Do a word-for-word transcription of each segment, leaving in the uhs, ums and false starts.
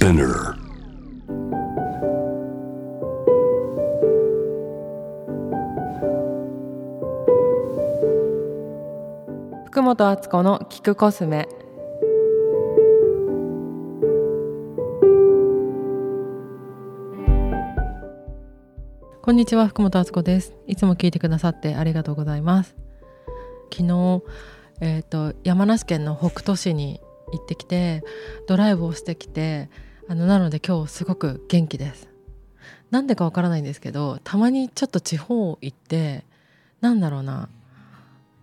Spinner.福本敦子の聞くコスメ。こんにちは、福本敦子です。いつも聞いてくださってありがとうございます。昨日、えーと、山梨県の北杜市に行ってきてドライブをしてきてあのなので今日すごく元気です。なんでかわからないんですけど、たまにちょっと地方行って、なんだろうな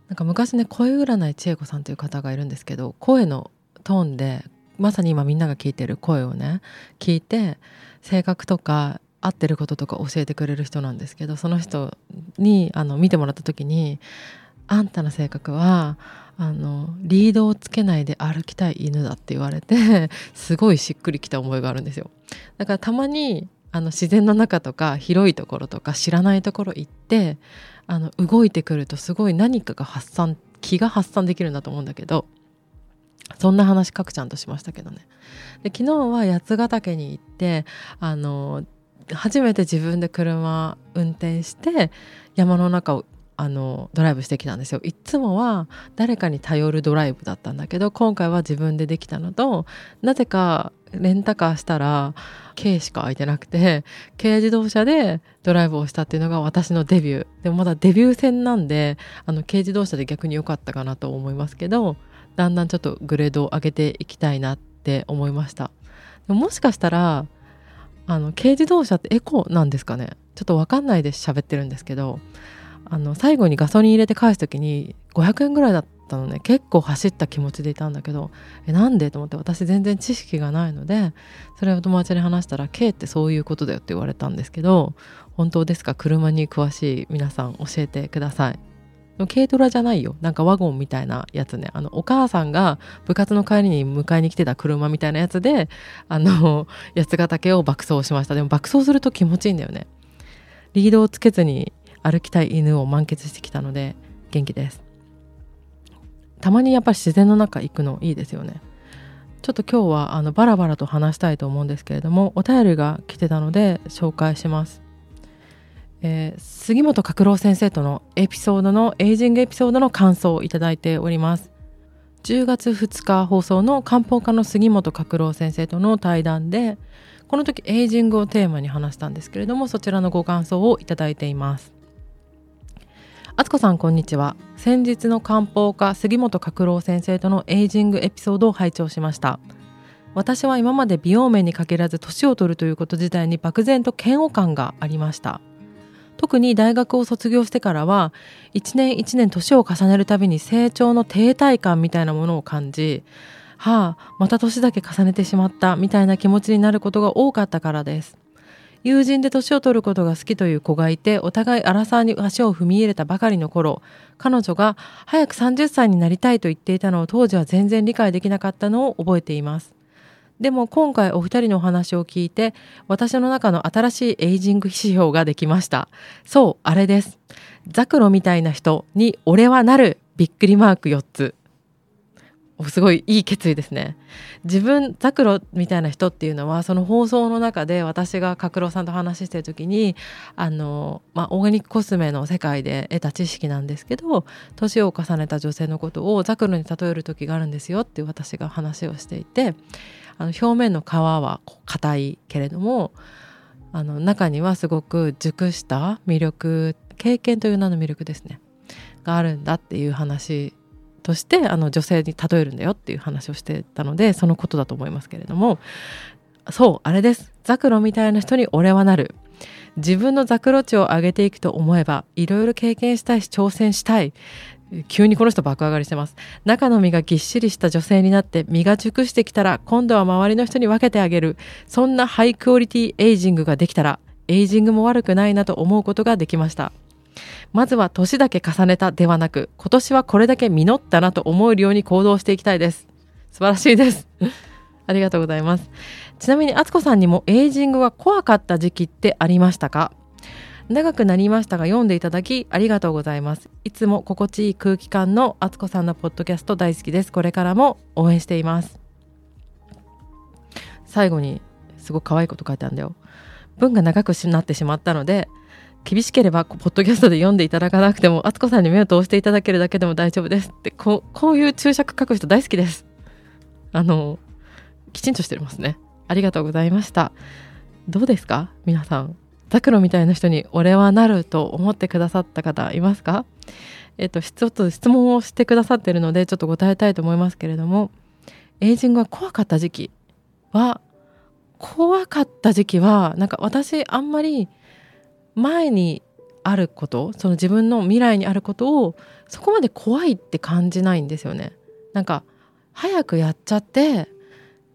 なんか昔ね、声占い千恵子さんという方がいるんですけど、声のトーンでまさに今みんなが聞いてる声をね聞いて、性格とか合ってることとか教えてくれる人なんですけど、その人にあの見てもらった時に、あんたの性格はあのリードをつけないで歩きたい犬だって言われてすごいしっくりきた思いがあるんですよ。だからたまにあの自然の中とか広いところとか知らないところ行って、あの動いてくるとすごい何かが発散気が発散できるんだと思うんだけど、そんな話かくちゃんとしましたけどね。で、昨日は八ヶ岳に行ってあの初めて自分で車運転して山の中をあのドライブしてきたんですよ。いつもは誰かに頼るドライブだったんだけど、今回は自分でできたのと、なぜかレンタカーしたら軽しか空いてなくて軽自動車でドライブをしたっていうのが私のデビューで、もまだデビュー戦なんであの軽自動車で逆に良かったかなと思いますけど、だんだんちょっとグレードを上げていきたいなって思いました。でも、もしかしたらあの軽自動車ってエコなんですかね、ちょっと分かんないで喋ってるんですけど、あの最後にガソリン入れて返す時にごひゃくえんぐらいだったのね。結構走った気持ちでいたんだけど、えなんでと思って、私全然知識がないのでそれを友達に話したら、 K ってそういうことだよって言われたんですけど、本当ですか？車に詳しい皆さん教えてください。軽トラじゃないよ、なんかワゴンみたいなやつね。あのお母さんが部活の帰りに迎えに来てた車みたいなやつで、あの八ヶ岳を爆走しました。でも爆走すると気持ちいいんだよね。リードをつけずに歩きたい犬を満喫してきたので元気です。たまにやっぱり自然の中行くのいいですよね。ちょっと今日はあのバラバラと話したいと思うんですけれども、お便りが来てたので紹介します。えー、杉本角郎先生とのエピソードのエイジングエピソードの感想をいただいております。じゅうがつふつか放送の漢方科の杉本角郎先生との対談で、この時エイジングをテーマに話したんですけれども、そちらのご感想をいただいています。あつこさん、こんにちは。先日の漢方家杉本角郎先生とのエイジングエピソードを拝聴しました。私は今まで美容面に限らず年を取るということ自体に漠然と嫌悪感がありました。特に大学を卒業してからは一年一年年を重ねるたびに成長の停滞感みたいなものを感じ、はあ、また年だけ重ねてしまったみたいな気持ちになることが多かったからです。友人で年を取ることが好きという子がいて、お互いアラサーに足を踏み入れたばかりの頃、彼女が早くさんじゅっさいになりたいと言っていたのを当時は全然理解できなかったのを覚えています。でも今回お二人のお話を聞いて、私の中の新しいエイジング指標ができました。そう、あれです。ザクロみたいな人に俺はなるびっくりマークよっつ。すごいいい決意ですね。自分ザクロみたいな人っていうのは、その放送の中で私が角郎さんと話してる時にあの、まあ、オーガニックコスメの世界で得た知識なんですけど、年を重ねた女性のことをザクロに例える時があるんですよっていう私が話をしていて、あの表面の皮は硬いけれども、あの中にはすごく熟した魅力、経験という名の魅力ですねがあるんだっていう話として、あの女性に例えるんだよっていう話をしてたので、そのことだと思いますけれども、そうあれです。ザクロみたいな人に俺はなる。自分のザクロ値を上げていくと思えば、いろいろ経験したいし挑戦したい。急にこの人爆上がりしてます。中の身がぎっしりした女性になって身が熟してきたら、今度は周りの人に分けてあげる。そんなハイクオリティエイジングができたら、エイジングも悪くないなと思うことができました。まずは年だけ重ねたではなく、今年はこれだけ実ったなと思えるように行動していきたいです。素晴らしいですありがとうございます。ちなみにあつこさんにもエイジングが怖かった時期ってありましたか？長くなりましたが読んでいただきありがとうございます。いつも心地いい空気感のあつこさんのポッドキャスト大好きです。これからも応援しています。最後にすごく可愛いこと書いてあるんだよ。文が長くなってしまったので、厳しければポッドキャストで読んでいただかなくても、あつこさんに目を通していただけるだけでも大丈夫ですって、こう、こういう注釈書く人大好きです。あのきちんとしてますね。ありがとうございました。どうですか皆さん、ザクロみたいな人に俺はなると思ってくださった方いますか？えっと、ちょっと質問をしてくださっているのでちょっと答えたいと思いますけれども、エイジングが怖かった時期は怖かった時期はなんか私あんまり前にあること、その自分の未来にあることをそこまで怖いって感じないんですよね。なんか早くやっちゃって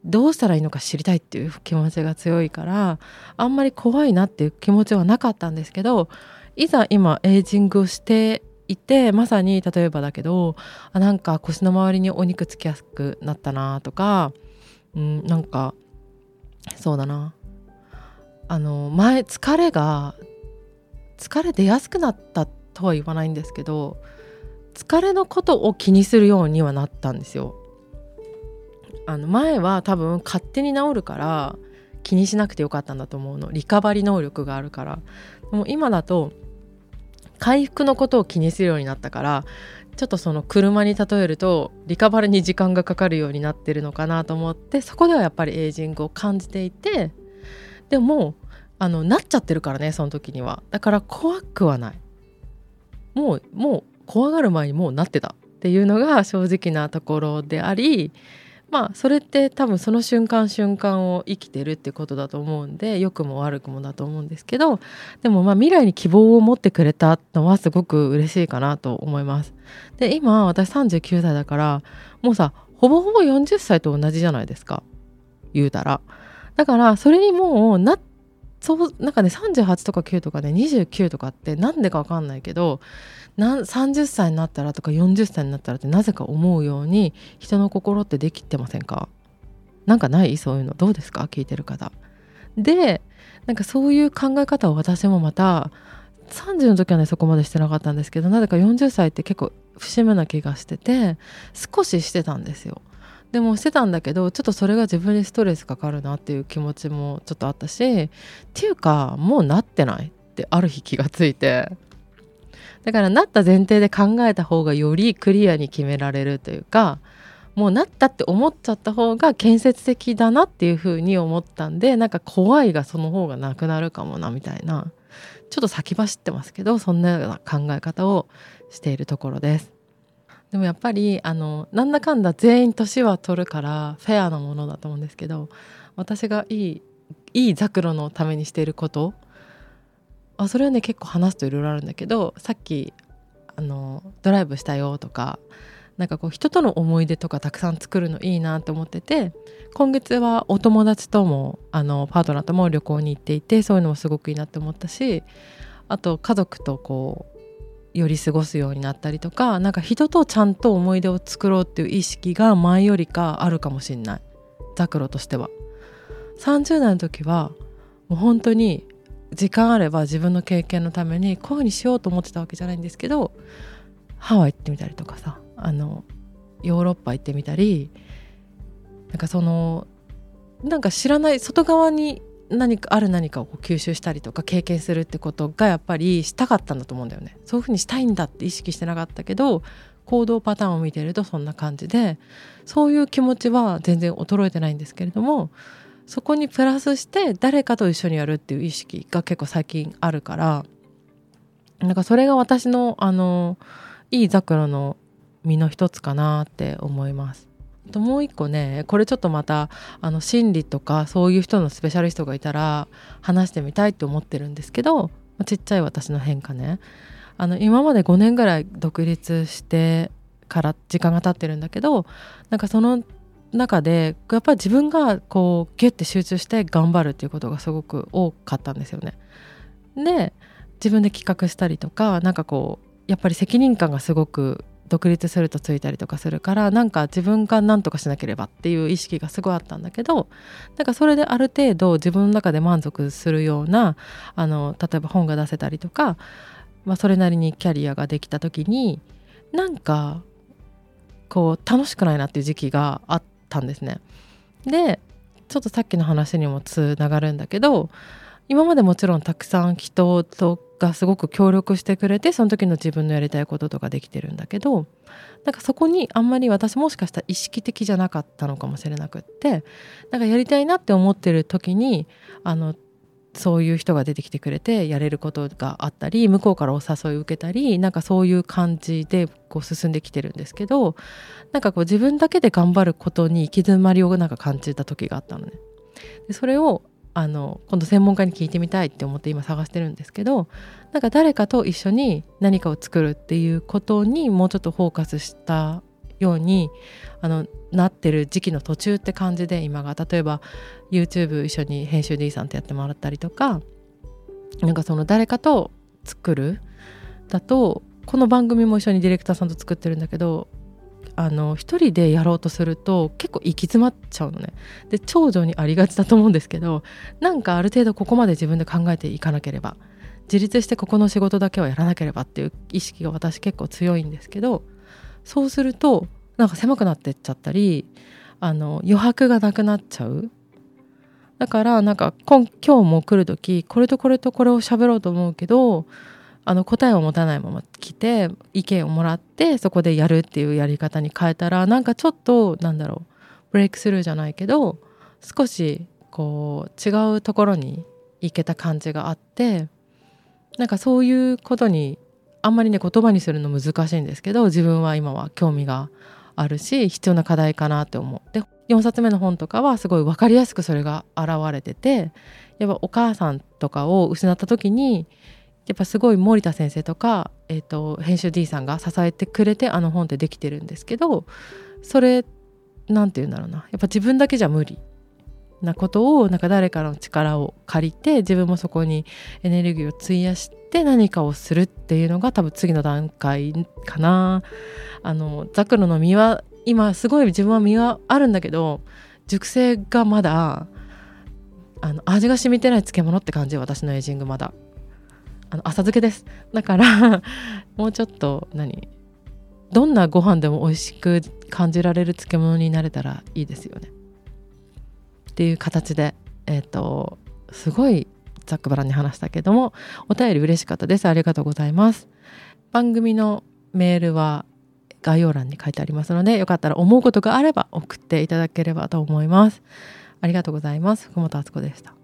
どうしたらいいのか知りたいっていう気持ちが強いから、あんまり怖いなっていう気持ちはなかったんですけど、いざ今エイジングをしていて、まさに例えばだけど、あ、なんか腰の周りにお肉つきやすくなったなとか、うん、なんかそうだな、あの前疲れが疲れ出やすくなったとは言わないんですけど、疲れのことを気にするようにはなったんですよ。あの前は多分勝手に治るから気にしなくてよかったんだと思うの、リカバリー能力があるから。でも今だと回復のことを気にするようになったから、ちょっとその車に例えるとリカバリーに時間がかかるようになってるのかなと思って、そこではやっぱりエイジングを感じていて、でもあのなっちゃってるからね、その時には。だから怖くはない、もうもう怖がる前にもうなってたっていうのが正直なところであり、まあそれって多分その瞬間瞬間を生きてるってことだと思うんで、良くも悪くもだと思うんですけど、でもまあ未来に希望を持ってくれたのはすごく嬉しいかなと思います。で今私さんじゅうきゅうさいだから、もうさほぼほぼよんじゅっさいと同じじゃないですか、言うたら。だからそれにもうな、そうなんかね、さんじゅうはちとかきゅうとかね、にじゅうきゅうとかってなんでか分かんないけど、なんさんじゅっさいになったらとかよんじゅっさいになったらってなぜか思うように人の心ってできてませんか？なんかない？そういうのどうですか？聞いてる方で、なんかそういう考え方を私もまたさんじゅうの時はねそこまでしてなかったんですけど、なぜかよんじゅっさいって結構節目な気がしてて少ししてたんですよ。でもしてたんだけど、ちょっとそれが自分にストレスかかるなっていう気持ちもちょっとあったし、っていうかもうなってないってある日気がついて、だからなった前提で考えた方がよりクリアに決められるというか、もうなったって思っちゃった方が建設的だなっていうふうに思ったんで、なんか怖いがその方がなくなるかもなみたいな、ちょっと先走ってますけどそんなような考え方をしているところです。でもやっぱりあのなんだかんだ全員年は取るからフェアなものだと思うんですけど、私がいいいいザクロのためにしていること、あそれはね結構話すといろいろあるんだけど、さっきあのドライブしたよとか、なんかこう人との思い出とかたくさん作るのいいなと思ってて、今月はお友達ともあのパートナーとも旅行に行っていて、そういうのもすごくいいなって思ったし、あと家族とこうより過ごすようになったりとか、なんか人とちゃんと思い出を作ろうっていう意識が前よりかあるかもしれない、ザクロとしては。さんじゅう代の時はもう本当に時間あれば自分の経験のためにこういう風にしようと思ってたわけじゃないんですけど、ハワイ行ってみたりとかさ、あのヨーロッパ行ってみたり、なんかそのなんか知らない外側に何かある何かを吸収したりとか経験するってことがやっぱりしたかったんだと思うんだよね。そういう風にしたいんだって意識してなかったけど、行動パターンを見てるとそんな感じで、そういう気持ちは全然衰えてないんですけれども、そこにプラスして誰かと一緒にやるっていう意識が結構最近あるから、なんかそれが私のあのいいザクロの実の一つかなって思います。もう一個ね、これちょっとまたあの心理とかそういう人のスペシャリストがいたら話してみたいと思ってるんですけど、ちっちゃい私の変化ね、あの今までごねんぐらい独立してから時間が経ってるんだけど、なんかその中でやっぱり自分がこうギュッて集中して頑張るっていうことがすごく多かったんですよね。で自分で企画したりとか、なんかこうやっぱり責任感がすごく独立するとついたりとかするから、なんか自分が何とかしなければっていう意識がすごいあったんだけど、なんかそれである程度自分の中で満足するような、あの例えば本が出せたりとか、まあ、それなりにキャリアができた時になんかこう楽しくないなっていう時期があったんですね。でちょっとさっきの話にもつながるんだけど、今までもちろんたくさん人とがすごく協力してくれて、その時の自分のやりたいこととかできてるんだけど、なんかそこにあんまり私もしかしたら意識的じゃなかったのかもしれなくって、なんかやりたいなって思ってる時にあのそういう人が出てきてくれて、やれることがあったり、向こうからお誘いを受けたり、なんかそういう感じでこう進んできてるんですけど、なんかこう自分だけで頑張ることに行き詰まりをなんか感じた時があったのね。でそれをあの今度専門家に聞いてみたいって思って今探してるんですけど、なんか誰かと一緒に何かを作るっていうことにもうちょっとフォーカスしたようにあのなってる時期の途中って感じで、今が例えば YouTube 一緒に編集 D さんとやってもらったりとか、なんかその誰かと作るだと、この番組も一緒にディレクターさんと作ってるんだけど、あの一人でやろうとすると結構行き詰まっちゃうのね。で長女にありがちだと思うんですけど、なんかある程度ここまで自分で考えていかなければ、自立してここの仕事だけはやらなければっていう意識が私結構強いんですけど、そうするとなんか狭くなってっちゃったり、あの余白がなくなっちゃう。だからなんか今今日も来る時、これとこれとこれを喋ろうと思うけど、あの答えを持たないまま来て意見をもらってそこでやるっていうやり方に変えたら、なんかちょっとなんだろう、ブレイクスルーじゃないけど少しこう違うところに行けた感じがあって、なんかそういうことにあんまりね言葉にするの難しいんですけど、自分は今は興味があるし必要な課題かなって思って、よんさつめの本とかはすごい分かりやすくそれが現れてて、やっぱお母さんとかを失った時にやっぱすごい森田先生とか、えーと、編集 D さんが支えてくれてあの本ってできてるんですけど、それなんて言うんだろうな、やっぱ自分だけじゃ無理なことをなんか誰かの力を借りて自分もそこにエネルギーを費やして何かをするっていうのが多分次の段階かな。あのザクロの実は今すごい自分は実はあるんだけど、熟成がまだあの味が染みてない漬物って感じ。私のエイジングまだあの浅漬けです。だからもうちょっと何どんなご飯でも美味しく感じられる漬物になれたらいいですよねっていう形で、えーと、すごいざっくばらんに話したけども、お便り嬉しかったです。ありがとうございます。番組のメールは概要欄に書いてありますので、よかったら思うことがあれば送っていただければと思います。ありがとうございます。福本敦子でした。